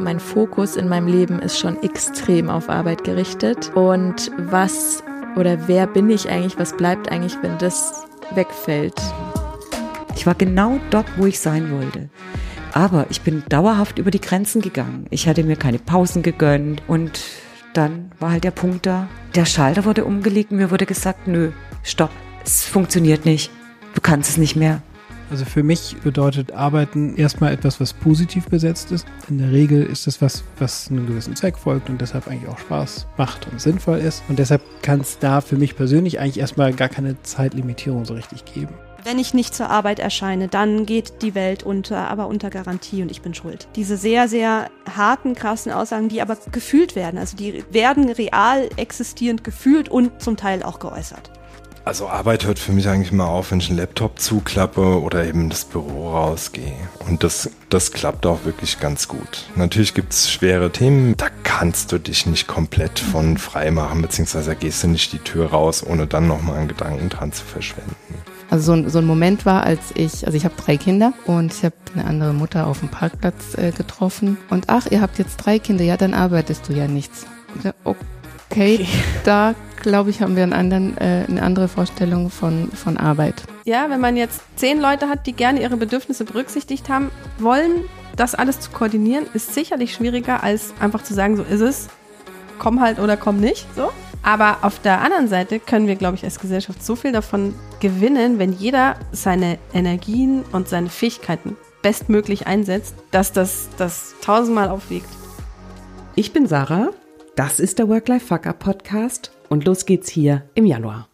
Mein Fokus in meinem Leben ist schon extrem auf Arbeit gerichtet. Und was oder wer bin ich eigentlich, was bleibt eigentlich, wenn das wegfällt? Ich war genau dort, wo ich sein wollte. Aber ich bin dauerhaft über die Grenzen gegangen. Ich hatte mir keine Pausen gegönnt und dann war halt der Punkt da. Der Schalter wurde umgelegt, mir wurde gesagt, nö, stopp, es funktioniert nicht, du kannst es nicht mehr. Also für mich bedeutet Arbeiten erstmal etwas, was positiv besetzt ist. In der Regel ist es was, was einem gewissen Zweck folgt und deshalb eigentlich auch Spaß macht und sinnvoll ist. Und deshalb kann es da für mich persönlich eigentlich erstmal gar keine Zeitlimitierung so richtig geben. Wenn ich nicht zur Arbeit erscheine, dann geht die Welt unter, aber unter Garantie und ich bin schuld. Diese sehr, sehr harten, krassen Aussagen, die aber gefühlt werden, also die werden real existierend gefühlt und zum Teil auch geäußert. Also Arbeit hört für mich eigentlich mal auf, wenn ich einen Laptop zuklappe oder eben das Büro rausgehe. Und das klappt auch wirklich ganz gut. Natürlich gibt es schwere Themen, da kannst du dich nicht komplett von frei machen, beziehungsweise gehst du nicht die Tür raus, ohne dann nochmal einen Gedanken dran zu verschwenden. Also so ein Moment war, also ich habe 3 Kinder und ich habe eine andere Mutter auf dem Parkplatz getroffen. Und ach, ihr habt jetzt 3 Kinder, ja, dann arbeitest du ja nichts. Okay, da glaube ich, haben wir eine andere Vorstellung von Arbeit. Ja, wenn man jetzt 10 Leute hat, die gerne ihre Bedürfnisse berücksichtigt haben wollen, das alles zu koordinieren, ist sicherlich schwieriger, als einfach zu sagen, so ist es, komm halt oder komm nicht, so. Aber auf der anderen Seite können wir, glaube ich, als Gesellschaft so viel davon gewinnen, wenn jeder seine Energien und seine Fähigkeiten bestmöglich einsetzt, dass das 1000-mal aufwiegt. Ich bin Sarah, das ist der Work-Life-Fuck-Up-Podcast und los geht's hier im Januar.